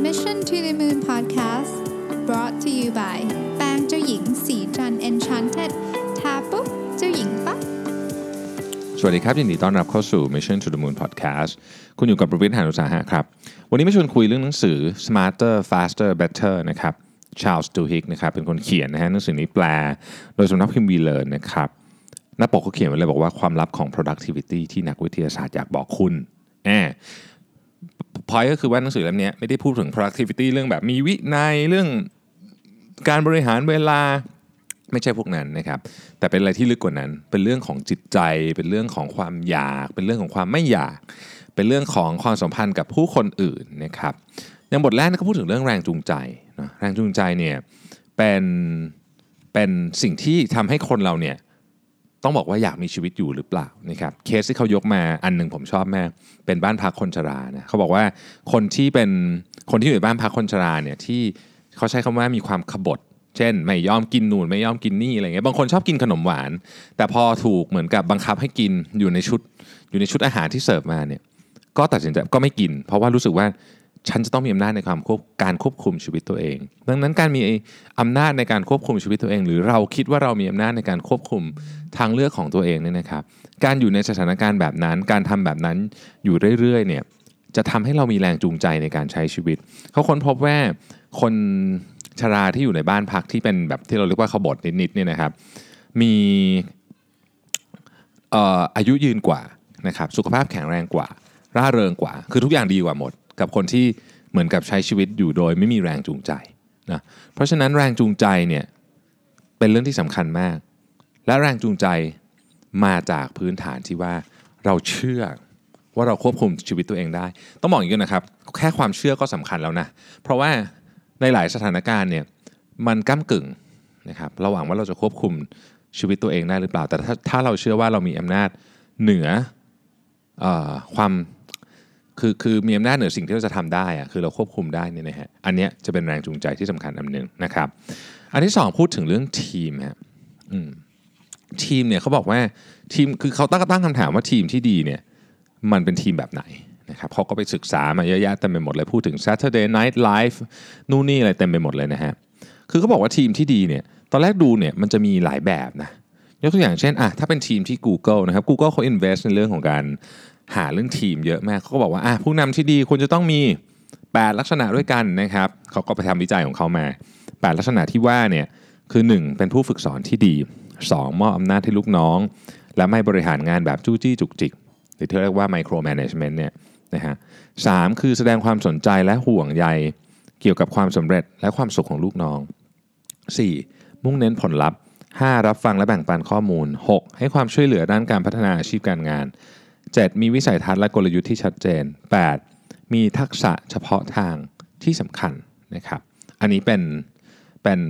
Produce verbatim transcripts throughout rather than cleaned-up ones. Mission to the Moon Podcast brought to you by แปรงเจ้าหญิงสีจัน Enchanted ทาปุ๊บเจ้าหญิงปั๊บสวัสดีครับยินดีต้อนรับเข้าสู่ Mission to the Moon Podcast คุณอยู่กับประวิทย์หานุสาหะครับวันนี้มาชวนคุยเรื่องหนังสือ Smarter Faster Better นะครับ Charles Duhigg นะครับเป็นคนเขียนนะฮะหนังสือนี้แปลโดยสำนักพิมพ์ Vlearn นะครับหน้าปกเขาเขียนไว้เลยบอกว่าความลับของ productivity ที่นักวิทยาศาสตร์อยากบอกคุณแหม point ก็คือว่าหนังสือเล่มนี้ไม่ได้พูดถึง productivity เรื่องแบบมีวินัยเรื่องการบริหารเวลาไม่ใช่พวกนั้นนะครับแต่เป็นอะไรที่ลึกกว่านั้นเป็นเรื่องของจิตใจเป็นเรื่องของความอยากเป็นเรื่องของความไม่อยากเป็นเรื่องของความสัมพันธ์กับผู้คนอื่นนะครับในบทแรกก็พูดถึงเรื่องแรงจูงใจนะแรงจูงใจเนี่ยเป็นเป็นสิ่งที่ทำให้คนเราเนี่ยต้องบอกว่าอยากมีชีวิตอยู่หรือเปล่านะครับเคสที่เขายกมาอันนึงผมชอบมากเป็นบ้านพักคนชรานะเขาบอกว่าคนที่เป็นคนที่อยู่ในบ้านพักคนชราเนี่ยที่เขาใช้คำว่ามีความขบฏเช่นไม่ยอมกินนูนไม่ยอมกินนี่อะไรเงี้ยบางคนชอบกินขนมหวานแต่พอถูกเหมือนกับบังคับให้กินอยู่ในชุดอยู่ในชุดอาหารที่เสิร์ฟมาเนี่ยก็ตัดสินใจก็ไม่กินเพราะว่ารู้สึกว่าฉันจะต้องมีอำนาจในความควบการควบคุมชีวิตตัวเองดังนั้นการมีอำนาจในการควบคุมชีวิตตัวเองหรือเราคิดว่าเรามีอำนาจในการควบคุมทางเลือกของตัวเองเนี่ยนะครับการอยู่ในสถานการณ์แบบนั้นการทำแบบนั้นอยู่เรื่อยๆเนี่ยจะทำให้เรามีแรงจูงใจในการใช้ชีวิตเขาค้นพบว่าคนชราที่อยู่ในบ้านพักที่เป็นแบบที่เราเรียกว่าขบฏนิดๆเนี่ยนะครับมีเอ่ออายุยืนกว่านะครับสุขภาพแข็งแรงกว่าร่าเริงกว่าคือทุกอย่างดีกว่าหมดกับคนที่เหมือนกับใช้ชีวิตอยู่โดยไม่มีแรงจูงใจนะเพราะฉะนั้นแรงจูงใจเนี่ยเป็นเรื่องที่สำคัญมากและแรงจูงใจมาจากพื้นฐานที่ว่าเราเชื่อว่าเราควบคุมชีวิตตัวเองได้ต้องบอกอย่างนี้นะครับแค่ความเชื่อก็สำคัญแล้วนะเพราะว่าในหลายสถานการณ์เนี่ยมันก้ำกึ่งนะครับระหว่างว่าเราจะควบคุมชีวิตตัวเองได้หรือเปล่าแต่ถ้าถ้าเราเชื่อว่าเรามีอำนาจเหนือเอ่อความคือคือมีอำนาจเหนือสิ่งที่เราจะทำได้อะคือเราควบคุมได้นี่นะฮะอันเนี้ยจะเป็นแรงจูงใจที่สำคัญอันนึงนะครับอันที่สองพูดถึงเรื่องทีมฮะทีมเนี่ยเขาบอกว่าทีมคือเขาตั้งตั้งคำถามว่าทีมที่ดีเนี่ยมันเป็นทีมแบบไหนนะครับเขาก็ไปศึกษามาเยอะแยะเต็มไปหมดเลยพูดถึง Saturday Night Live นู่นนี่อะไรเต็มไปหมดเลยนะฮะคือเขาบอกว่าทีมที่ดีเนี่ยตอนแรกดูเนี่ยมันจะมีหลายแบบนะยกตัวอย่างเช่นอ่ะถ้าเป็นทีมที่ Google นะครับ Google เขา invest ในเรื่องของการหาเรื่องทีมเยอะมากเขาก็บอกว่าอ่ะผู้นำที่ดีควรจะต้องมีแปดลักษณะด้วยกันนะครับเขาก็ไปทำวิจัยของเขามาแปดลักษณะที่ว่าเนี่ยคือหนึ่งเป็นผู้ฝึกสอนที่ดีสองมอบอำนาจให้ลูกน้องและไม่บริหารงานแบบจู้จี้จุกจิกหรือที่เรียกว่า micro management เนี่ยนะฮะสามคือแสดงความสนใจและห่วงใยเกี่ยวกับความสำเร็จและความสุขของลูกน้องสี่มุ่งเน้นผลลัพธ์ห้ารับฟังและแบ่งปันข้อมูลหกให้ความช่วยเหลือด้านการพัฒนาอาชีพการงานเจ็ดมีวิสัยทัศน์และกลยุทธ์ที่ชัดเจนแปดมีทักษะเฉพาะทางที่สำคัญนะครับอันนี้เป็นเป็น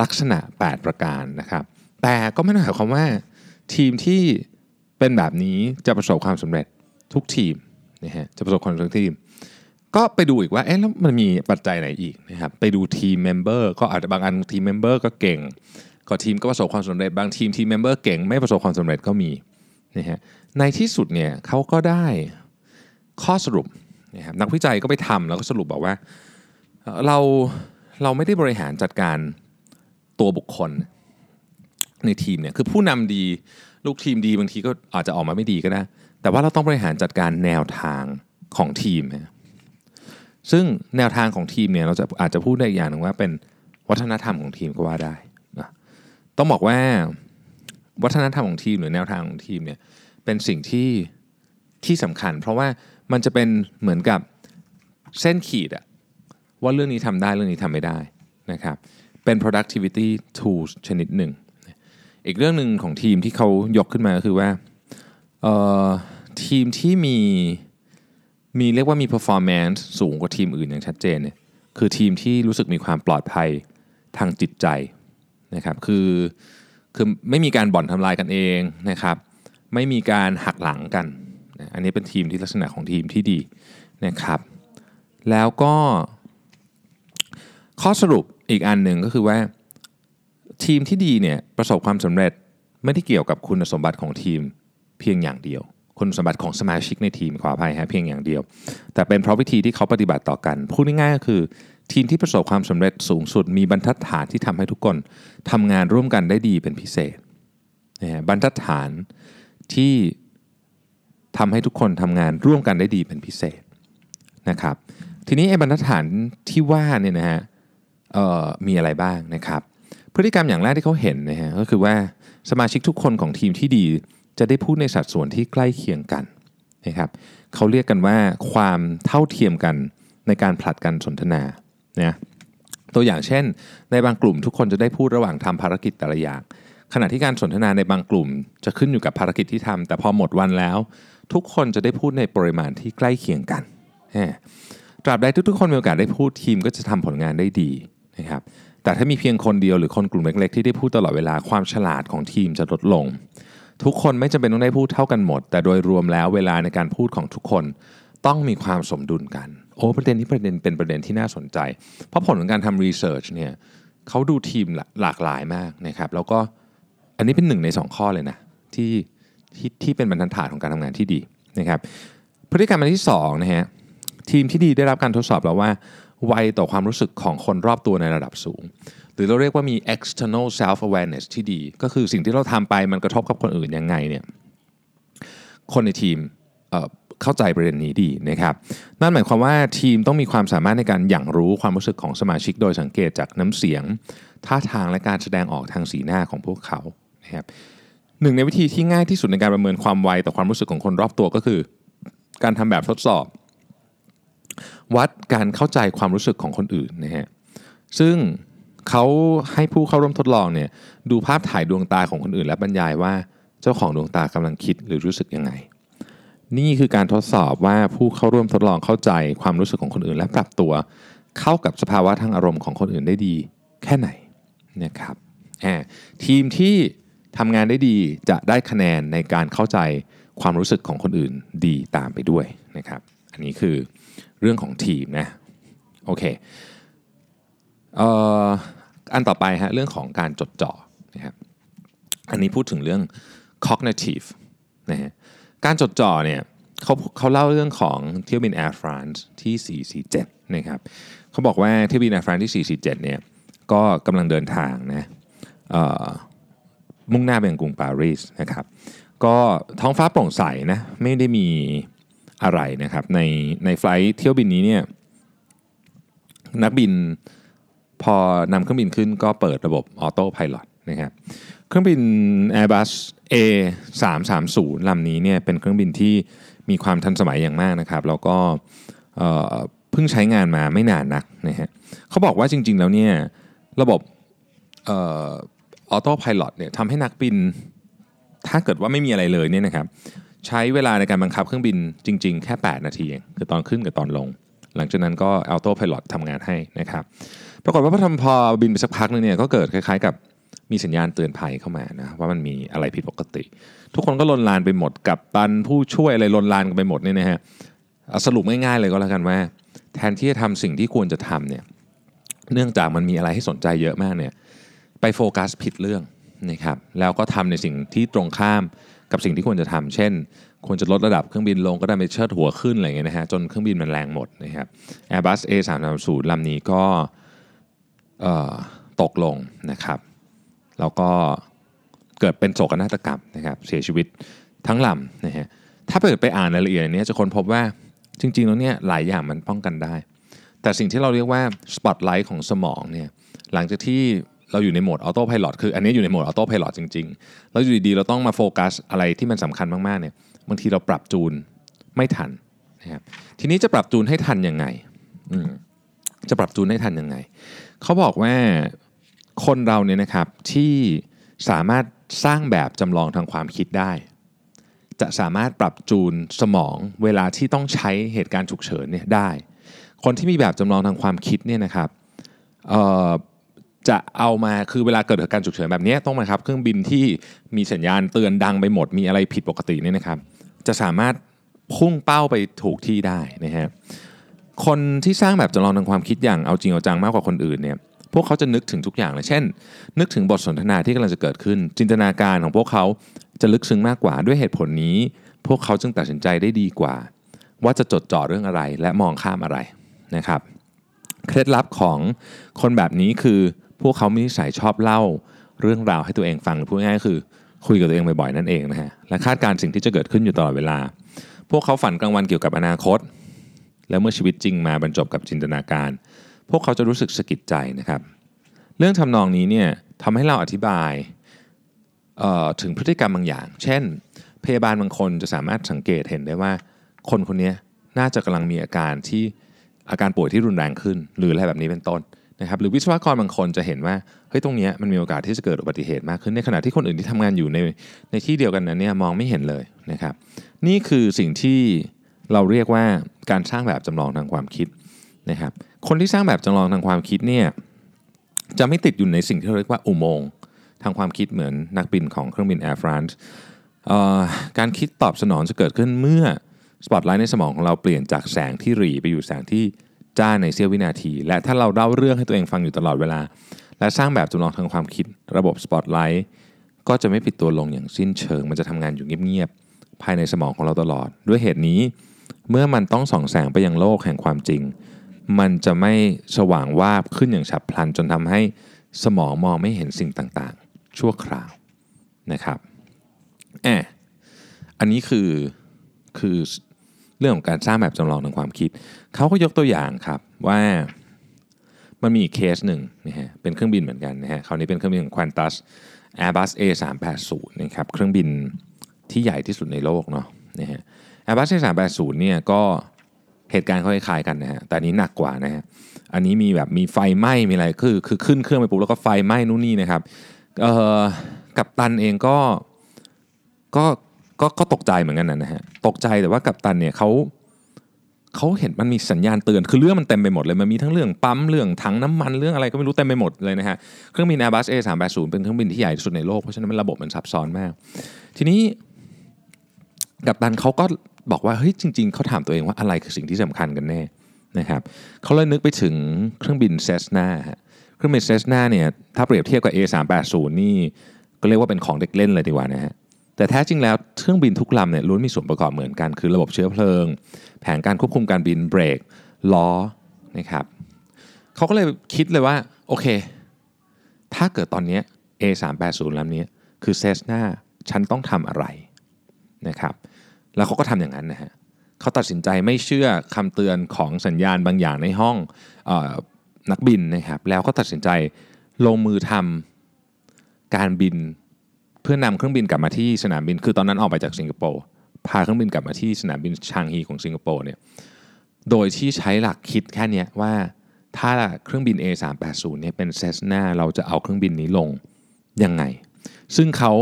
ลักษณะแปดประการนะครับแต่ก็ไม่ได้หมายความว่าทีมที่เป็นแบบนี้จะประสบความสำเร็จทุกทีมนะฮะจะประสบความสำเร็จทีมก็ไปดูอีกว่าเอ๊ะแล้วมันมีปัจจัยไหนอีกนะครับไปดูทีมเมมเบอร์ก็อาจจะบางอันทีมเมมเบอร์ก็เก่งก็ทีมก็ประสบความสำเร็จบางทีมทีมเมมเบอร์เก่งไม่ประสบความสำเร็จก็มีนะฮะในที่สุดเนี่ยเขาก็ได้ข้อสรุปนะครับนักวิจัยก็ไปทำแล้วก็สรุปบอกว่าเราเราไม่ได้บริหารจัดการตัวบุคคลในทีมเนี่ยคือผู้นำดีลูกทีมดีบางทีก็อาจจะออกมาไม่ดีก็ได้แต่ว่าเราต้องบริหารจัดการแนวทางของทีมนะซึ่งแนวทางของทีมเนี่ยเราจะอาจจะพูดได้อย่างหนึ่งว่าเป็นวัฒนธรรมของทีมก็ว่าได้นะต้องบอกว่าวัฒนธรรมของทีมหรือแนวทางของทีมเนี่ยเป็นสิ่งที่ที่สำคัญเพราะว่ามันจะเป็นเหมือนกับเส้นขีดอะว่าเรื่องนี้ทำได้เรื่องนี้ทำไม่ได้นะครับเป็น productivity tools ชนิดหนึ่งอีกเรื่องหนึ่งของทีมที่เขายกขึ้นมาก็คือว่าเอ่อทีมที่มีมีเรียกว่ามี performance สูงกว่าทีมอื่นอย่างชัดเจนเนี่ยคือทีมที่รู้สึกมีความปลอดภัยทางจิตใจนะครับคือคือไม่มีการบ่อนทำลายกันเองนะครับไม่มีการหักหลังกันอันนี้เป็นทีมที่ลักษณะของทีมที่ดีนะครับแล้วก็ข้อสรุปอีกอันหนึ่งก็คือว่าทีมที่ดีเนี่ยประสบความสำเร็จไม่ได้เกี่ยวกับคุณสมบัติของทีมเพียงอย่างเดียว คุณสมบัติของสมาชิกในทีมขออภัยฮะเพียงอย่างเดียวแต่เป็นเพราะวิธีที่เขาปฏิบัติต่อกันพูดง่ายๆก็คือทีมที่ประสบความสำเร็จสูงสุดมีบรรทัดฐานที่ทำให้ทุกคนทำงานร่วมกันได้ดีเป็นพิเศษบรรทัดฐานที่ทำให้ทุกคนทำงานร่วมกันได้ดีเป็นพิเศษนะครับทีนี้ไอ้บรรทัดฐานที่ว่าเนี่ยนะฮะมีอะไรบ้างนะครับพฤติกรรมอย่างแรกที่เขาเห็นนะฮะก็คือว่าสมาชิกทุกคนของทีมที่ดีจะได้พูดในสัดส่วนที่ใกล้เคียงกันนะครับเขาเรียกกันว่าความเท่าเทียมกันในการผลัดกันสนทนานะตัวอย่างเช่นในบางกลุ่มทุกคนจะได้พูดระหว่างทำภารกิจแต่ละอย่างขณะที่การสนทนาในบางกลุ่มจะขึ้นอยู่กับภารกิจที่ทำแต่พอหมดวันแล้วทุกคนจะได้พูดในปริมาณที่ใกล้เคียงกันตราบใดทุกๆคนมีโอกาสได้พูดทีมก็จะทำผลงานได้ดีนะครับแต่ถ้ามีเพียงคนเดียวหรือคนกลุ่มเล็กๆที่ได้พูดตลอดเวลาความฉลาดของทีมจะลดลงทุกคนไม่จำเป็นต้องได้พูดเท่ากันหมดแต่โดยรวมแล้วเวลาในการพูดของทุกคนต้องมีความสมดุลกันโอ้ประเด็นนี้ประเด็นเป็นประเด็นที่น่าสนใจเพราะผลของการทำรีเสิร์ชเนี่ยเขาดูทีมหลากหลายมากนะครับแล้วก็อันนี้เป็นหนึ่งในสองข้อเลยนะที่ที่ที่เป็นบรรทัดฐานของการทำงานที่ดีนะครับพฤติกรรมอันที่สองนะฮะทีมที่ดีได้รับการทดสอบแล้วว่าไวต่อความรู้สึกของคนรอบตัวในระดับสูงหรือเราเรียกว่ามี external self awareness ที่ดีก็คือสิ่งที่เราทำไปมันกระทบกับคนอื่นยังไงเนี่ยคนในทีมเข้าใจประเด็นนี้ดีนะครับนั่นหมายความว่าทีมต้องมีความสามารถในการหยั่งรู้ความรู้สึกของสมาชิกโดยสังเกตจากน้ำเสียงท่าทางและการแสดงออกทางสีหน้าของพวกเขานะครับหนึ่งในวิธีที่ง่ายที่สุดในการประเมินความไวต่อความรู้สึกของคนรอบตัวก็คือการทำแบบทดสอบวัดการเข้าใจความรู้สึกของคนอื่นนะฮะซึ่งเขาให้ผู้เข้าร่วมทดลองเนี่ยดูภาพถ่ายดวงตาของคนอื่นและบรรยายว่าเจ้าของดวงตากำลังคิดหรือรู้สึกยังไงนี่คือการทดสอบว่าผู้เข้าร่วมทดลองเข้าใจความรู้สึกของคนอื่นและปรับตัวเข้ากับสภาวะทางอารมณ์ของคนอื่นได้ดีแค่ไหนนะครับทีมที่ทำงานได้ดีจะได้คะแนนในการเข้าใจความรู้สึกของคนอื่นดีตามไปด้วยนะครับอันนี้คือเรื่องของทีมนะโอเคเอ่ออันต่อไปฮะเรื่องของการจดจ่อนะครับอันนี้พูดถึงเรื่อง cognitive นะฮะการจดจ่อเนี่ยเขาเขาเล่าเรื่องของเที่ยวบิน Air France ที่สี่สี่เจ็ดนะครับเขาบอกว่าเที่ยวบิน Air France ที่สี่สี่เจ็ดเนี่ยก็กำลังเดินทางนะมุ่งหน้าไปยังกรุงปารีสนะครับก็ท้องฟ้าโปร่งใสนะไม่ได้มีอะไรนะครับในในไฟล์เที่ยวบินนี้เนี่ยนักบินพอนำเครื่องบินขึ้นก็เปิดระบบออโต้ไพลอตนะครับเครื่องบิน Airbus เอ สามสามศูนย์ ลำนี้เนี่ยเป็นเครื่องบินที่มีความทันสมัยอย่างมากนะครับแล้วก็เอ่อเพิ่งใช้งานมาไม่นานนักนะฮะเขาบอกว่าจริงๆแล้วเนี่ยระบบเอ่อออโต้ไพลอตเนี่ยทำให้นักบินถ้าเกิดว่าไม่มีอะไรเลยเนี่ยนะครับใช้เวลาในการบังคับเครื่องบินจริงๆแค่แปดนาทีเองคือตอนขึ้นกับตอนลงหลังจากนั้นก็ออโต้ไพลอตทำงานให้นะครับปรากฏว่าพอทำพอบินไปสักพักนึงเนี่ยก็เกิดคล้ายๆกับมีสัญญาณเตือนภัยเข้ามานะว่ามันมีอะไรผิดปกติทุกคนก็ลนลานไปหมดกัปตันผู้ช่วยอะไรลนลานกันไปหมดเนี่ยนะฮะสรุปง่ายๆเลยก็แล้วกันว่าแทนที่จะทำสิ่งที่ควรจะทำเนี่ยเนื่องจากมันมีอะไรให้สนใจเยอะมากเนี่ยไปโฟกัสผิดเรื่องนะครับแล้วก็ทำในสิ่งที่ตรงข้ามกับสิ่งที่ควรจะทำเช่นควรจะลดระดับเครื่องบินลงก็ได้ไปเชิดหัวขึ้นอะไรเงี้ยนะฮะจนเครื่องบินมันแรงหมดนะครับ Airbus เอ สามสามศูนย์ ลำนี้ก็ตกลงนะครับแล้วก็เกิดเป็นโศกนาฏกรรมนะครับเสียชีวิตทั้งลำนะฮะถ้าเกิดไปอ่านรายละเอียดนี้จะค้นพบว่าจริงๆแล้วเนี่ยหลายอย่างมันป้องกันได้แต่สิ่งที่เราเรียกว่าสปอตไลท์ของสมองเนี่ยหลังจากที่เราอยู่ในโหมดออโต้ไพลอตคืออันนี้อยู่ในโหมดออโต้ไพลอตจริงๆแล้วอยู่ดีๆเราต้องมาโฟกัสอะไรที่มันสำคัญมากๆเนี่ยบางทีเราปรับจูนไม่ทันนะครับทีนี้จะปรับจูนให้ทันยังไงจะปรับจูนให้ทันยังไงเขาบอกว่าคนเราเนี่ยนะครับที่สามารถสร้างแบบจำลองทางความคิดได้จะสามารถปรับจูนสมองเวลาที่ต้องใช้เหตุการณ์ฉุกเฉินเนี่ยได้คนที่มีแบบจำลองทางความคิดเนี่ยนะครับจะเอามาคือเวลาเกิดเหตุการณ์ฉุกเฉินแบบนี้ต้องมาครับเครื่องบินที่มีสัญญาณเตือนดังไปหมดมีอะไรผิดปกติเนี่ยนะครับจะสามารถพุ่งเป้าไปถูกที่ได้นะฮะคนที่สร้างแบบจำลองทางความคิดอย่างเอาจริงเอาจังมากกว่าคนอื่นเนี่ยพวกเขาจะนึกถึงทุกอย่างเลยเช่นนึกถึงบทสนทนาที่กำลังจะเกิดขึ้นจินตนาการของพวกเขาจะลึกซึ้งมากกว่าด้วยเหตุผลนี้ พวกเขาจึงตัดสินใจได้ดีกว่าว่าจะจดจ่อเรื่องอะไรและมองข้ามอะไรนะครับเคล็ดลับของคนแบบนี้คือพวกเขามีนิสัยชอบเล่าเรื่องราวให้ตัวเองฟังหรือพูดง่ายๆคือคุยกับตัวเองบ่อยๆนั่นเองนะฮะและคาดการณ์สิ่งที่จะเกิดขึ้นอยู่ตลอดเวลาพวกเขาฝันกลางวันเกี่ยวกับอนาคตแล้วเมื่อชีวิตจริงมาบรรจบกับจินตนาการพวกเขาจะรู้สึกสะกิดใจนะครับเรื่องทำนองนี้เนี่ยทำให้เราอธิบายเอ่อถึงพฤติกรรมบางอย่างเช่นพยาบาลบางคนจะสามารถสังเกตเห็นได้ว่าคนคนนี้น่าจะกำลังมีอาการที่อาการป่วยที่รุนแรงขึ้นหรืออะไรแบบนี้เป็นต้นนะครับหรือวิศวกรบางคนจะเห็นว่าเฮ้ยตรงนี้มันมีโอกาสที่จะเกิดอุบัติเหตุมากขึ้นในขณะที่คนอื่นที่ทำงานอยู่ในในที่เดียวกันนั้นเนี่ยมองไม่เห็นเลยนะครับนี่คือสิ่งที่เราเรียกว่าการสร้างแบบจำลองทางความคิดนะครับคนที่สร้างแบบจำลองทางความคิดเนี่ยจะไม่ติดอยู่ในสิ่งที่เรียกว่าอุโมงค์ทางความคิดเหมือนนักบินของเครื่องบิน Air France เอ่อการคิดตอบสนองจะเกิดขึ้นเมื่อสปอตไลท์ในสมองของเราเปลี่ยนจากแสงที่หรี่ไปอยู่แสงที่จ้าในเสี้ยววินาทีและถ้าเราเล่าเรื่องให้ตัวเองฟังอยู่ตลอดเวลาและสร้างแบบจำลองทางความคิดระบบสปอตไลท์ก็จะไม่ปิดตัวลงอย่างสิ้นเชิงมันจะทำงานอยู่เงียบๆภายในสมองของเราตลอดด้วยเหตุนี้เมื่อมันต้องส่องแสงไปยังโลกแห่งความจริงมันจะไม่สว่างวาบขึ้นอย่างฉับพลันจนทำให้สมองมองไม่เห็นสิ่งต่างๆชั่วคราวนะครับแอะอันนี้คือคือเรื่องของการสร้างแบบจำลองทางความคิดเขาก็ยกตัวอย่างครับว่ามันมีเคสหนึ่งนะฮะเป็นเครื่องบินเหมือนกันนะฮะคราวนี้เป็นเครื่องบินของ Qantas Airbus เอ สามแปดศูนย์ นะครับเครื่องบินที่ใหญ่ที่สุดในโลกเนาะนะฮะ Airbus เอ สามแปดศูนย์ เนี่ยก็เหตุการณ์คล้ายๆกันนะฮะแต่นี้หนักกว่านะฮะอันนี้มีแบบมีไฟไหม้มีอะไรคือคือขึ้นเครื่องไปปุ๊บแล้วก็ไฟไหม้นู่นนี่นะครับเอ่อกัปตันเองก็ก็ก็ก็ตกใจเหมือนกันนะฮะตกใจแต่ว่ากัปตันเนี่ยเขาเขาเห็นมันมีสัญญาณเตือนคือเรื่องมันเต็มไปหมดเลยมันมีทั้งเรื่องปั๊มเรื่องถังน้ำมันเรื่องอะไรก็ไม่รู้เต็มไปหมดเลยนะฮะเครื่องบิน Airbus เอ สามแปดศูนย์ เป็นเครื่องบินที่ใหญ่ที่สุดในโลกเพราะฉะนั้นระบบมันซับซ้อนมากทีนี้กัปตันเขาก็บอกว่าเฮ้ยจริงๆเขาถามตัวเองว่าอะไรคือสิ่งที่สำคัญกันแน่นะครับเขาเลยนึกไปถึงเครื่องบิน Cessna เครื่องบิน Cessna เนี่ยถ้าเปรียบเทียบกับ เอ สามแปดศูนย์ นี่ก็เรียกว่าเป็นของเด็กเล่นเลยดีกว่านะฮะแต่แท้จริงแล้วเครื่องบินทุกลำเนี่ยล้วนมีส่วนประกอบเหมือนกันคือระบบเชื้อเพลิงแผนการควบคุมการบินเบรกล้อนะครับเขาก็เลยคิดเลยว่าโอเคถ้าเกิดตอนนี้ เอ สามแปดศูนย์ ลำนี้คือ Cessna ฉันต้องทำอะไรนะครับแล้วเขาก็ทำอย่างนั้นนะฮะเขาตัดสินใจไม่เชื่อคำเตือนของสัญญาณบางอย่างในห้องเอ่อนักบินนะครับแล้วก็ตัดสินใจลงมือทำการบินเพื่อนำเครื่องบินกลับมาที่สนามบินคือตอนนั้นออกไปจากสิงคโปร์พาเครื่องบินกลับมาที่สนามบินชางฮีของสิงคโปร์เนี่ยโดยที่ใช้หลักคิดแค่นี้ว่าถ้าเครื่องบิน เอ สามแปดศูนย์ เนี่ยเป็น Cessna เราจะเอาเครื่องบินนี้ลงยังไงซึ่งเขา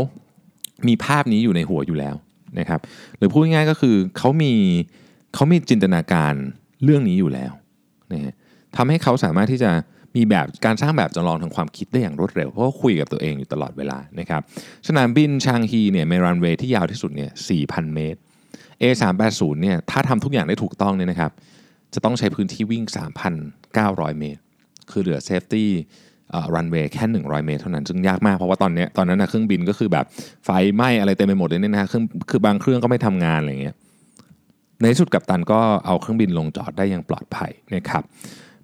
มีภาพนี้อยู่ในหัวอยู่แล้วนะครับหรือพูดง่ายก็คือเขามีเขามีจินตนาการเรื่องนี้อยู่แล้วนะฮะทำให้เขาสามารถที่จะมีแบบการสร้างแบบจำลองทางความคิดได้อย่างรวดเร็วเพราะคุยกับตัวเองอยู่ตลอดเวลานะครับสนามบินชางฮีเนี่ยมีรันเวย์ที่ยาวที่สุดเนี่ย สี่พัน เมตร เอ สามแปดศูนย์ เนี่ยถ้าทำทุกอย่างได้ถูกต้องเนี่ยนะครับจะต้องใช้พื้นที่วิ่ง สามพันเก้าร้อย เมตรคือเหลือเซฟตี้เอ่อรันเวย์แค่หนึ่งร้อยเมตรเท่านั้นซึ่งยากมากเพราะว่าตอนนี้ตอนนั้นนะเครื่องบินก็คือแบบไฟไหม้อะไรเต็มไปหมดเลยเนี่ยนะฮะคือบางเครื่องก็ไม่ทำงานอะไรเงี้ยในที่สุดกัปตันก็เอาเครื่องบินลงจอดได้อย่างปลอดภัยนะครับ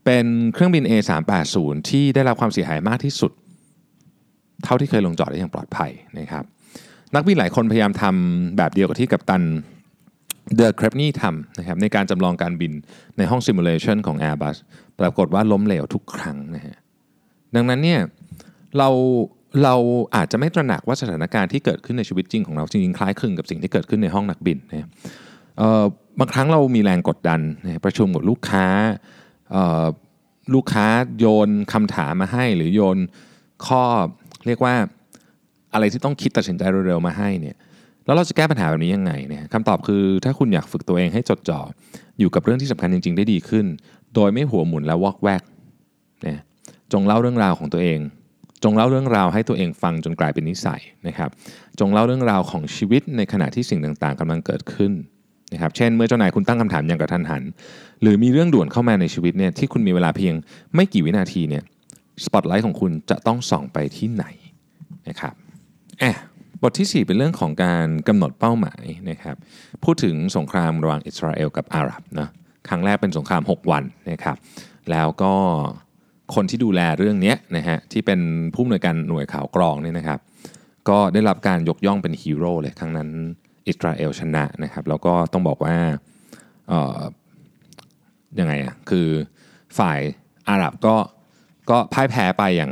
เป็นเครื่องบิน เอ สามแปดศูนย์ ที่ได้รับความเสียหายมากที่สุดเท่าที่เคยลงจอดได้อย่างปลอดภัยนะครับนักบินหลายคนพยายามทำแบบเดียวกับที่กัปตันเดอะเครปนี่ทำนะครับในการจำลองการบินในห้องซิมูเลชันของ Airbus ปรากฏว่าล้มเหลวทุกครั้งนะฮะดังนั้นเนี่ยเราเราอาจจะไม่ตระหนักว่าสถานการณ์ที่เกิดขึ้นในชีวิตจริงของเราจริงๆคล้ายคลึงกับสิ่งที่เกิดขึ้นในห้องนักบินนะเอ่อบางครั้งเรามีแรงกดดันนะประชุมกับลูกค้าเอ่อลูกค้าโยนคำถามมาให้หรือโยนข้อเรียกว่าอะไรที่ต้องคิดตัดสินใจเร็วๆมาให้เนี่ยแล้วเราจะแก้ปัญหาแบบนี้ยังไงเนี่ยคำตอบคือถ้าคุณอยากฝึกตัวเองให้จดจ่ออยู่กับเรื่องที่สำคัญจริงๆได้ดีขึ้นโดยไม่หัวหมุนและวอกแวกนะจงเล่าเรื่องราวของตัวเองจงเล่าเรื่องราวให้ตัวเองฟังจนกลายเป็นนิสัยนะครับจงเล่าเรื่องราวของชีวิตในขณะที่สิ่งต่างๆกำลังเกิดขึ้นนะครับเช่นเมื่อเจ้านายคุณตั้งคำถามอย่างกระทันหันหรือมีเรื่องด่วนเข้ามาในชีวิตเนี่ยที่คุณมีเวลาเพียงไม่กี่วินาทีเนี่ยสปอตไลท์ของคุณจะต้องส่องไปที่ไหนนะครับแอะ บทที่สี่เป็นเรื่องของการกำหนดเป้าหมายนะครับพูดถึงสงครามระหว่างอิสราเอลกับอาหรับนะครั้งแรกเป็นสงครามหกวันนะครับแล้วก็คนที่ดูแลเรื่องนี้นะฮะที่เป็นผู้อำนวยการหน่วยข่าวกรองเนี่ยนะครับก็ได้รับการยกย่องเป็นฮีโร่เลยครั้งนั้นอิสราเอลชนะนะครับแล้วก็ต้องบอกว่าเอ่อยังไงอ่ะคือฝ่ายอาหรับก็ก็พ่ายแพ้ไปอย่าง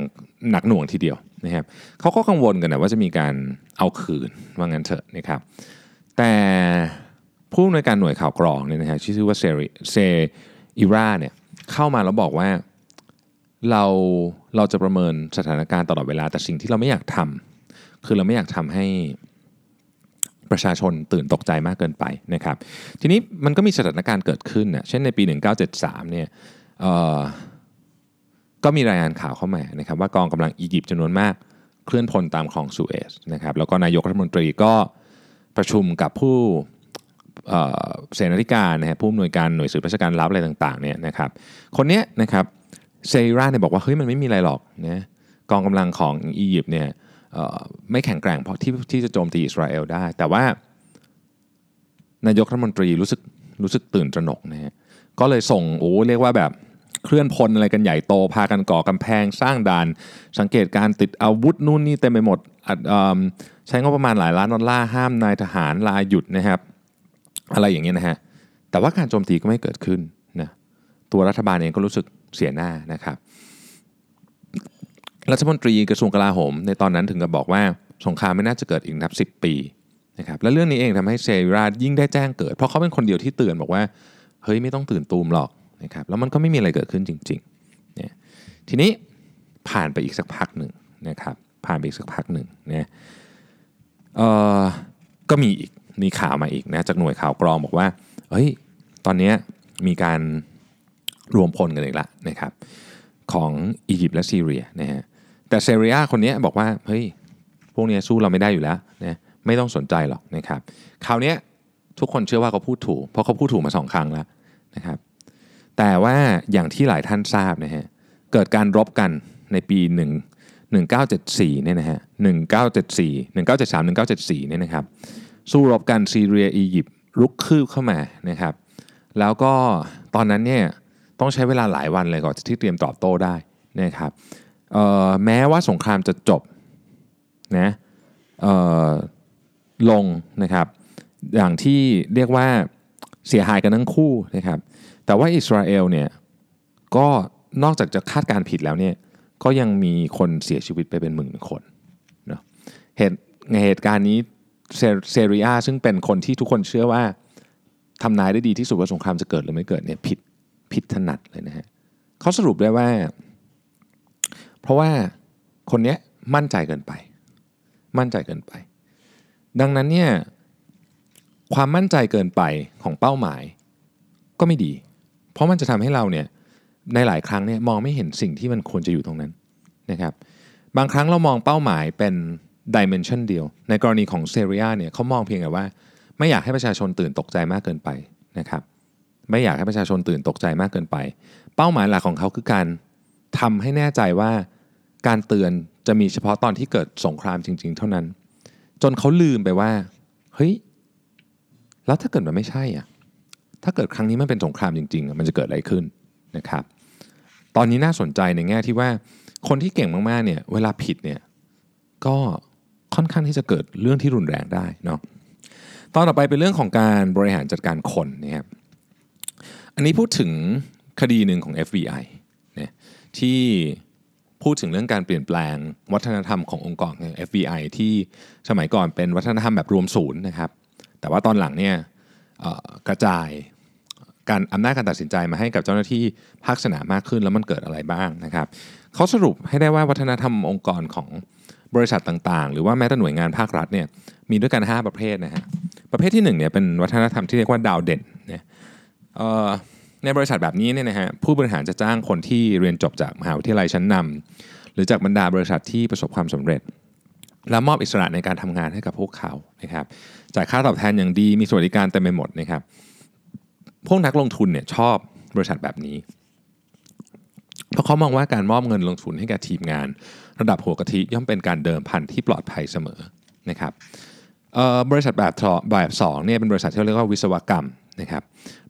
หนักหน่วงทีเดียวนะครับเขาก็กังวลกันนะว่าจะมีการเอาคืนว่างั้นเถอะนะครับแต่ผู้อำนวยการหน่วยข่าวกรองเนี่ยนะฮะชื่อว่าเซริเซอิราเนี่ยเข้ามาแล้วบอกว่าเราเราจะประเมินสถานการณ์ตลอดเวลาแต่สิ่งที่เราไม่อยากทำคือเราไม่อยากทำให้ประชาชนตื่นตกใจมากเกินไปนะครับทีนี้มันก็มีสถานการณ์เกิดขึ้นนะเช่นในปีหนึ่งเก้าเจ็ดสามเนี่ยเอ่อก็มีรายงานข่าวเข้ามานะครับว่ากองกำลังอียิปต์จำนวนมากเคลื่อนพลตามคลองสุเอซนะครับแล้วก็นายกรัฐมนตรีก็ประชุมกับผู้เอ่อเสนาธิการนะฮะผู้อำนวยการหน่วยสืบราชการลับอะไรต่างๆเนี่ยนะครับคนเนี้ยนะครับเซร่าเนี่ยบอกว่าเฮ้ยมันไม่มีอะไรหรอกนะกองกำลังของอียิปต์เนี่ยไม่แข็งแกร่งพอที่ที่จะโจมตีอิสราเอลได้แต่ว่านายกรัฐมนตรีรู้สึกรู้สึกตื่นตระหนกนะฮะก็เลยส่งโอ้เรียกว่าแบบเคลื่อนพลอะไรกันใหญ่โตพากันก่อกำแพงสร้างด่านสังเกตการติดอาวุธนู่นนี่เต็มไปหมดใช้งบประมาณหลายล้านดอลลาร์ห้ามนายทหารลาหยุดนะครับอะไรอย่างเงี้ยนะฮะแต่ว่าการโจมตีก็ไม่เกิดขึ้นนะตัวรัฐบาลเองก็รู้สึกเสียหน้านะครับรัฐมนตรีกระทรวงกลาโหมในตอนนั้นถึงกับบอกว่าสงครามไม่น่าจะเกิดอีกนับสิบปีนะครับและเรื่องนี้เองทำให้เซรีรายิ่งได้แจ้งเกิดเพราะเขาเป็นคนเดียวที่เตือนบอกว่าเฮ้ยไม่ต้องตื่นตูมหรอกนะครับแล้วมันก็ไม่มีอะไรเกิดขึ้นจริงๆเนี่ยทีนี้ผ่านไปอีกสักพักหนึ่งนะครับผ่านไปอีกสักพักหนึ่งเนี่ยเอ่อก็มีอีกมีข่าวมาอีกนะจากหน่วยข่าวกรองบอกว่าเฮ้ยตอนนี้มีการรวมพลกันอีกละนะครับของอียิปต์และซีเรียนะฮะแต่เซเรียคนนี้บอกว่าเฮ้ยพวกนี้สู้เราไม่ได้อยู่แล้วนะไม่ต้องสนใจหรอกนะครับคราวนี้ทุกคนเชื่อว่าเขาพูดถูกเพราะเขาพูดถูกมาสองครั้งแล้วนะครับแต่ว่าอย่างที่หลายท่านทราบนะฮะเกิดการรบกันในปีหนึ่งพันเก้าร้อยเจ็ดสิบสี่เนี่ยนะฮะหนึ่งพันเก้าร้อยเจ็ดสิบสี่ หนึ่งพันเก้าร้อยเจ็ดสิบสาม หนึ่งพันเก้าร้อยเจ็ดสิบสี่เนี่ยนะครับสู้รบกันซีเรียอียิปต์รุกคืบเข้ามานะครับแล้วก็ตอนนั้นเนี่ยต้องใช้เวลาหลายวันเลยก่อนที่เตรียมตอบโต้ได้นะครับแม้ว่าสงครามจะจบนะลงนะครับอย่างที่เรียกว่าเสียหายกันทั้งคู่นะครับแต่ว่าอิสราเอลเนี่ยก็นอกจากจะคาดการผิดแล้วเนี่ยก็ยังมีคนเสียชีวิตไปเป็นหมื่นคนเนาะเหตุเหตุการณ์นี้เซเรียซึ่งเป็นคนที่ทุกคนเชื่อว่าทำนายได้ดีที่สุดว่าสงครามจะเกิดหรือไม่เกิดเนี่ยผิดผิดถนัดเลยนะฮะเขาสรุปได้ว่าเพราะว่าคนนี้มั่นใจเกินไปมั่นใจเกินไปดังนั้นเนี่ยความมั่นใจเกินไปของเป้าหมายก็ไม่ดีเพราะมันจะทำให้เราเนี่ยในหลายครั้งเนี่ยมองไม่เห็นสิ่งที่มันควรจะอยู่ตรงนั้นนะครับบางครั้งเรามองเป้าหมายเป็นดิเมนชันเดียวในกรณีของเซเรียเนี่ยเขามองเพียงแต่ว่าไม่อยากให้ประชาชนตื่นตกใจมากเกินไปนะครับไม่อยากให้ประชาชนตื่นตกใจมากเกินไปเป้าหมายหลักของเขาคือการทำให้แน่ใจว่าการเตือนจะมีเฉพาะตอนที่เกิดสงครามจริงๆเท่านั้นจนเขาลืมไปว่าเฮ้ยแล้วถ้าเกิดมันไม่ใช่อ่ะถ้าเกิดครั้งนี้มันเป็นสงครามจริงๆมันจะเกิดอะไรขึ้นนะครับตอนนี้น่าสนใจในแง่ที่ว่าคนที่เก่งมากๆเนี่ยเวลาผิดเนี่ยก็ค่อนข้างที่จะเกิดเรื่องที่รุนแรงได้เนาะตอนต่อไปเป็นเรื่องของการบริหารจัดการคนนะครับอันนี้พูดถึงคดีหนึ่งของ เอฟ บี ไอ นะที่พูดถึงเรื่องการเปลี่ยนแปลงวัฒนธรรมขององค์กร เอฟ บี ไอ ที่สมัยก่อนเป็นวัฒนธรรมแบบรวมศูนย์นะครับแต่ว่าตอนหลังเนี่ยกระจายการอำนาจการตัดสินใจมาให้กับเจ้าหน้าที่ภาคสนามมากขึ้นแล้วมันเกิดอะไรบ้างนะครับเขาสรุปให้ได้ว่าวัฒนธรรมองค์กรของบริษัทต่างๆหรือว่าแม้แต่หน่วยงานภาครัฐเนี่ยมีด้วยกันห้าประเภทนะฮะประเภทที่หนึ่งเนี่ยเป็นวัฒนธรรมที่เรียกว่าดาวเด่นนะในบริษัทแบบนี้เนี่ยนะฮะผู้บริหารจะจ้างคนที่เรียนจบจากมหาวิทยาลัยชั้นนำหรือจากบรรดาบริษัทที่ประสบความสำเร็จและมอบอิสระในการทำงานให้กับพวกเขานะครับจ่ายค่าตอบแทนอย่างดีมีสวัสดิการเต็มไปหมดนะครับพวกนักลงทุนเนี่ยชอบบริษัทแบบนี้เพราะเขามองว่าการมอบเงินลงทุนให้กับทีมงานระดับหัวกะทิย่อมเป็นการเดิมพันที่ปลอดภัยเสมอ นะครับบริษัทแบบแบบสองเนี่ยเป็นบริษัทที่เรียกว่าวิศวกรรมนะครับ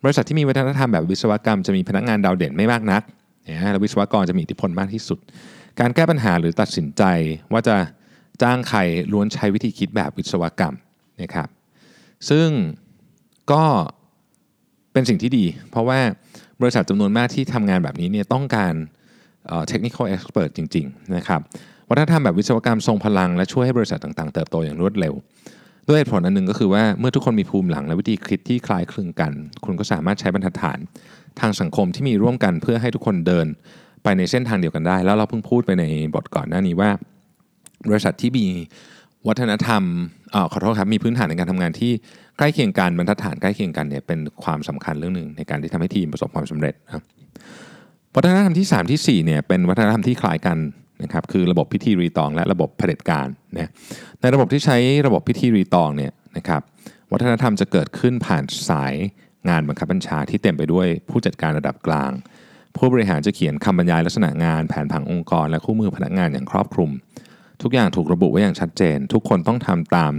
บริษัทที่มีวัฒนธรรมแบบวิศวกรรมจะมีพนักงานดาวเด่นไม่มากนักนะฮะและวิศวกรจะมีอิทธิพลมากที่สุดการแก้ปัญหาหรือตัดสินใจว่าจะจ้างใครล้วนใช้วิธีคิดแบบวิศวกรรมนะครับซึ่งก็เป็นสิ่งที่ดีเพราะว่าบริษัทจำนวนมากที่ทำงานแบบนี้เนี่ยต้องการเอ่อ technical expert จริงๆนะครับวัฒนธรรมแบบวิศวกรรมทรงพลังและช่วยให้บริษัทต่างๆเติบโตอย่างรวดเร็วด้วยเหตุผลอันหนึ่งก็คือว่าเมื่อทุกคนมีภูมิหลังและวิธีคิดที่คล้ายคลึงกันคุณก็สามารถใช้บรรทัดฐานทางสังคมที่มีร่วมกันเพื่อให้ทุกคนเดินไปในเส้นทางเดียวกันได้แล้วเราเพิ่งพูดไปในบทก่อนหน้านี้ว่าบริษัทที่มีวัฒนธรรมอ่าขอโทษครับมีพื้นฐานในการทำงานที่ใกล้เคียงกันบรรทัดฐานใกล้เคียงกันเนี่ยเป็นความสำคัญเรื่องนึงในการที่ทำให้ทีมประสบความสำเร็จนะวัฒนธรรมที่สามที่สี่เนี่ยเป็นวัฒนธรรมที่คล้ายกันนะครับคือระบบพิธีรีตองและระบบเผด็จการนะในระบบที่ใช้ระบบพิธีรีตองเนี่ยนะครับวัฒนธรรมจะเกิดขึ้นผ่านสายงานบังคับบัญชาที่เต็มไปด้วยผู้จัดการระดับกลางผู้บริหารจะเขียนคำบรรยายลักษณะงานแผนผังองค์กรและคู่มือพนักงานอย่างครอบคลุมทุกอย่างถูกระบุไว้อย่างชัดเจนทุกคนต้องทำตาม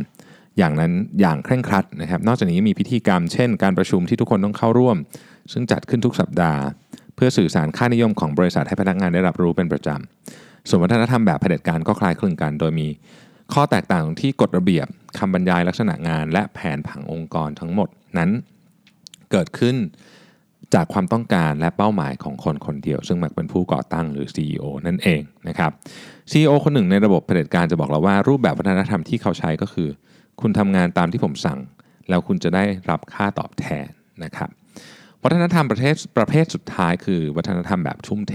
อย่างนั้นอย่างเคร่งครัดนะครับนอกจากนี้มีพิธีกรรมเช่นการประชุมที่ทุกคนต้องเข้าร่วมซึ่งจัดขึ้นทุกสัปดาห์เพื่อสื่อสารค่านิยมของบริษัทให้พนักงานได้รับรู้เป็นประจำส่วนวัฒนธรรมแบบเผด็จการก็คล้ายคลึงกันโดยมีข้อแตกต่างที่กฎระเบียบคำบรรยายลักษณะงานและแผนผังองค์กรทั้งหมดนั้นเกิดขึ้นจากความต้องการและเป้าหมายของคนคนเดียวซึ่งมักเป็นผู้ก่อตั้งหรือ ซี อี โอ นั่นเองนะครับ ซี อี โอ คนหนึ่งในระบบเผด็จการจะบอกเราว่ารูปแบบวัฒนธรรมที่เขาใช้ก็คือคุณทำงานตามที่ผมสั่งแล้วคุณจะได้รับค่าตอบแทนนะครับวัฒนธรรมประเภทประเภทสุดท้ายคือวัฒนธรรมแบบทุ่มเท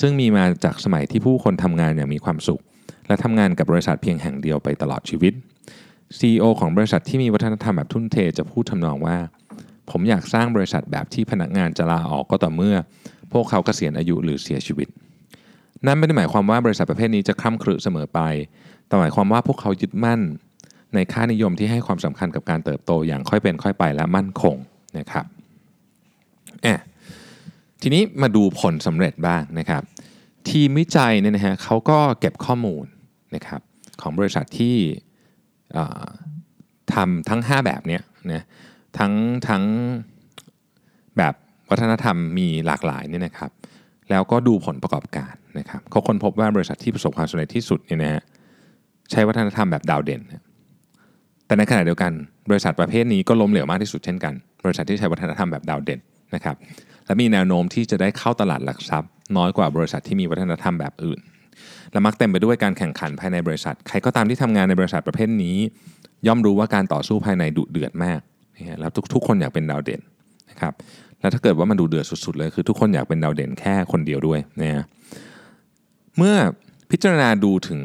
ซึ่งมีมาจากสมัยที่ผู้คนทำงานอย่างมีความสุขและทำงานกับบริษัทเพียงแห่งเดียวไปตลอดชีวิต ซี อี โอ ของบริษัทที่มีวัฒนธรรมแบบทุ่มเทจะพูดทำนองว่าผมอยากสร้างบริษัทแบบที่พนักงานจะลาออกก็ต่อเมื่อพวกเขาเกษียณอายุหรือเสียชีวิตนั่นไม่ได้หมายความว่าบริษัทประเภทนี้จะคร่ำครึเสมอไปแต่หมายความว่าพวกเขายึดมั่นในค่านิยมที่ให้ความสำคัญกับการเติบโตอย่างค่อยเป็นค่อยไปและมั่นคงนะครับอ่ะทีนี้มาดูผลสำเร็จบ้างนะครับทีมวิจัยเนี่ยนะฮะเขาก็เก็บข้อมูลนะครับของบริษัทที่ทำทั้งห้าแบบเนี้ยนะทั้งทั้งแบบวัฒนธรรมมีหลากหลายเนี่ยนะครับแล้วก็ดูผลประกอบการนะครับเขาค้นพบว่าบริษัทที่ประสบความสำเร็จที่สุดเนี่ยนะฮะใช้วัฒนธรรมแบบดาวเด่นแต่ในขณะเดียวกันบริษัทประเภทนี้ก็ล้มเหลวมากที่สุดเช่นกันบริษัทที่ใช้วัฒนธรรมแบบดาวเด่นนะครับและมีแนวโน้มที่จะได้เข้าตลาดหลักทรัพย์น้อยกว่าบริษัทที่มีวัฒนธรรมแบบอื่นและมักเต็มไปด้วยการแข่งขันภายในบริษัทใครก็ตามที่ทำงานในบริษัทประเภทนี้ย่อมรู้ว่าการต่อสู้ภายในดุเดือดมากนะแล้วทุกๆคนอยากเป็นดาวเด่นนะครับแล้วถ้าเกิดว่ามันดูเดือดสุดๆเลยคือทุกคนอยากเป็นดาวเด่นแค่คนเดียวด้วยนะเมื่อพิจารณาดูถึง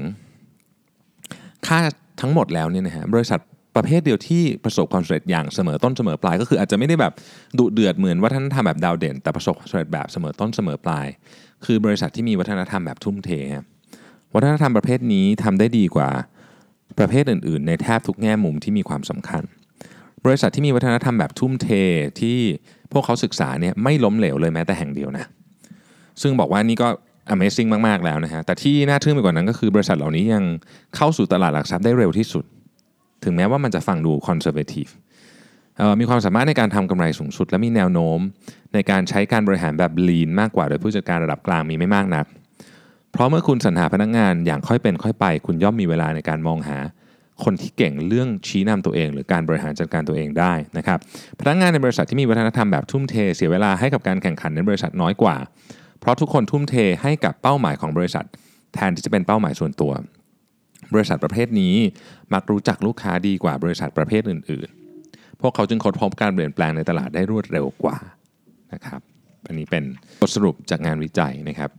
ค่าทั้งหมดแล้วเนี่ยนะฮะบริษัทประเภทเดียวที่ประสบความสำเร็จอย่างเสมอต้นเสมอปลายก็คืออาจจะไม่ได้แบบดุเดือดเหมือนวัฒนธรรมแบบดาวเด่นแต่ประสบความสำเร็จแบบเสมอต้นเสมอปลายคือบริษัทที่มีวัฒนธรรมแบบทุ่มเทวัฒนธรรมประเภทนี้ทำได้ดีกว่าประเภทอื่นๆในแทบทุกแง่มุมที่มีความสำคัญบริษัทที่มีวัฒนธรรมแบบทุ่มเทที่พวกเขาศึกษาเนี่ยไม่ล้มเหลวเลยแม้แต่แห่งเดียวนะซึ่งบอกว่านี่ก็ Amazing มากๆแล้วนะฮะแต่ที่น่าทึ่งไปกว่านั้นก็คือบริษัทเหล่านี้ยังเข้าสู่ตลาดหลักทรัพย์ได้เร็วที่สุดถึงแม้ว่ามันจะฟังดูคอนเซอร์เวทีฟมีความสามารถในการทำกำไรสูงสุดและมีแนวโน้มในการใช้การบริหารแบบ Lean มากกว่าโดยผู้จัดการระดับกลางมีไม่มากนักเพราะเมื่อคุณสรรหาพนักงานอย่างค่อยเป็นค่อยไปคุณย่อมมีเวลาในการมองหาคนที่เก่งเรื่องชี้นำตัวเองหรือการบริหารจัดการตัวเองได้นะครับพนักงานในบริษัทที่มีวัฒนธรรมแบบทุ่มเทเสียเวลาให้กับการแข่งขันในบริษัทน้อยกว่าเพราะทุกคนทุ่มเทให้กับเป้าหมายของบริษัทแทนที่จะเป็นเป้าหมายส่วนตัวบริษัทประเภทนี้มักรู้จักลูกค้าดีกว่าบริษัทประเภทอื่นๆพวกเขาจึงค้นพบการเปลี่ยนแปลงในตลาดได้รวดเร็วกว่านะครับอันนี้เป็นบทสรุปจากงานวิจัยนะครับ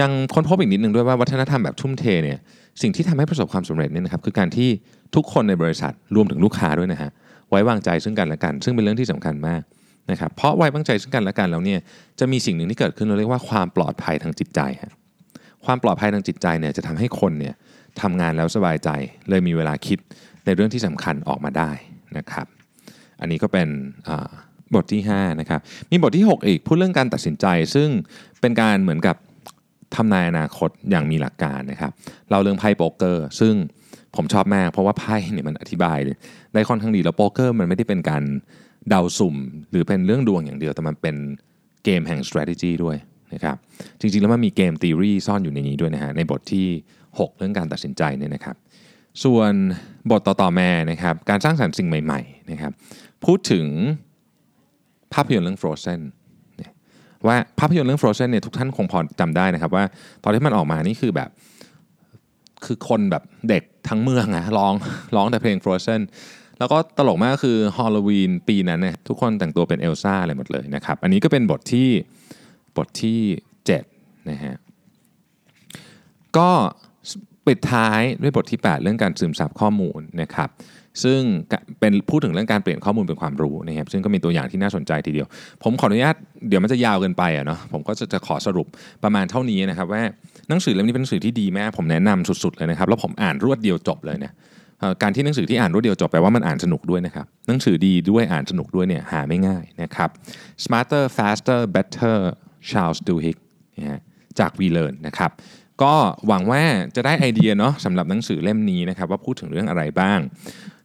ยังค้นพบอีกนิดนึงด้วยว่าวัฒนธรรมแบบทุ่มเทเนี่ยสิ่งที่ทำให้ประสบความสำเร็จเนี่ยนะครับคือการที่ทุกคนในบริษัทรวมถึงลูกค้าด้วยนะฮะไว้วางใจซึ่งกันและกันซึ่งเป็นเรื่องที่สำคัญมากนะครับเพราะไว้วางใจซึ่งกันและกันแล้วเนี่ยจะมีสิ่งหนึ่งที่เกิดขึ้นเราเรียกว่าความปลอดภัยทางจิตใจฮะความปลอดภัยทางจิตใจเนี่ยจะทำให้คนเนี่ยทำงานแล้วสบายใจเลยมีเวลาคิดในเรื่องที่สำคัญออกมาได้นะครับอันนี้ก็เป็นบทที่ห้านะครับมีบทที่หกอีกพูดเรื่องการตัดสินใจซึ่งเป็นการเหมือนกับทำนายอนาคตอย่างมีหลักการนะครับเราเรื่องไพ่โป๊กเกอร์ซึ่ง ผมชอบมากเพราะว่าไพ่เนี่ยมันอธิบายได้ค่อนข้างดีแล้วโป๊กเกอร์มันไม่ได้เป็นการเดาสุ่มหรือเป็นเรื่องดวงอย่างเดียวแต่มันเป็นเกมแห่ง strategy ด้วยนะครับจริงๆแล้วมันมีเกม theory ซ่อนอยู่ในนี้ด้วยนะฮะในบทที่หกเรื่องการตัดสินใจเนี่ยนะครับส่วนบทต่อๆมานะครับการสร้างสรรค์สิ่งใหม่ๆนะครับพูดถึงภาพยนตร์เรื่อง Frozen ว่าภาพยนตร์เรื่อง Frozen เนี่ยทุกท่านคงพอจำได้นะครับว่าตอนที่มันออกมานี่คือแบบคือคนแบบเด็กทั้งเมืองอะร้องร้องแต่เพลง Frozen แล้วก็ตลกมากก็คือฮอลโลวีนปีนั้นเนี่ยทุกคนแต่งตัวเป็นเอลซ่าอะไรหมดเลยนะครับอันนี้ก็เป็นบทที่บทที่เจ็ดนะฮะก็ปิดท้ายด้วยบทที่แปดเรื่องการซึมซับข้อมูลนะครับซึ่งเป็นพูดถึงเรื่องการเปลี่ยนข้อมูลเป็นความรู้นะครับซึ่งก็มีตัวอย่างที่น่าสนใจทีเดียวผมขออนุญาตเดี๋ยวมันจะยาวเกินไปอ่ะเนาะผมก็จะขอสรุปประมาณเท่านี้นะครับว่าหนังสือเล่มนี้เป็นหนังสือที่ดีมากผมแนะนำสุดๆเลยนะครับแล้วผมอ่านรวดเดียวจบเลยนะการที่หนังสือที่อ่านรวดเดียวจบแปลว่ามันอ่านสนุกด้วยนะครับหนังสือดีด้วยอ่านสนุกด้วยเนี่ยหาไม่ง่ายนะครับ Smarter Faster Better Charles Duhigg นะฮะจาก Vlearn นะครับก็หวังว่าจะได้ไอเดียเนาะสำหรับหนังสือเล่มนี้นะครับว่าพูดถึงเรื่องอะไรบ้าง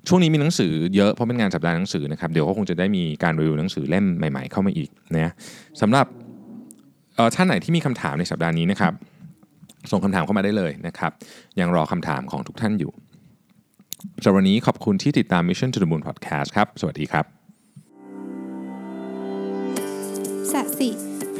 ช่วงนี้มีหนังสือเยอะเพราะเป็นงานสัปดาห์หนังสือนะครับเดี๋ยวก็คงจะได้มีการรีวิวหนังสือเล่มใหม่ๆเข้ามาอีกนะสำหรับเอ่อท่านไหนที่มีคำถามในสัปดาห์นี้นะครับส่งคำถามเข้ามาได้เลยนะครับยังรอคำถามของทุกท่านอยู่สำหรับวันนี้ขอบคุณที่ติดตาม Mission to the Moon Podcast ครับสวัสดีครับสะสิเพ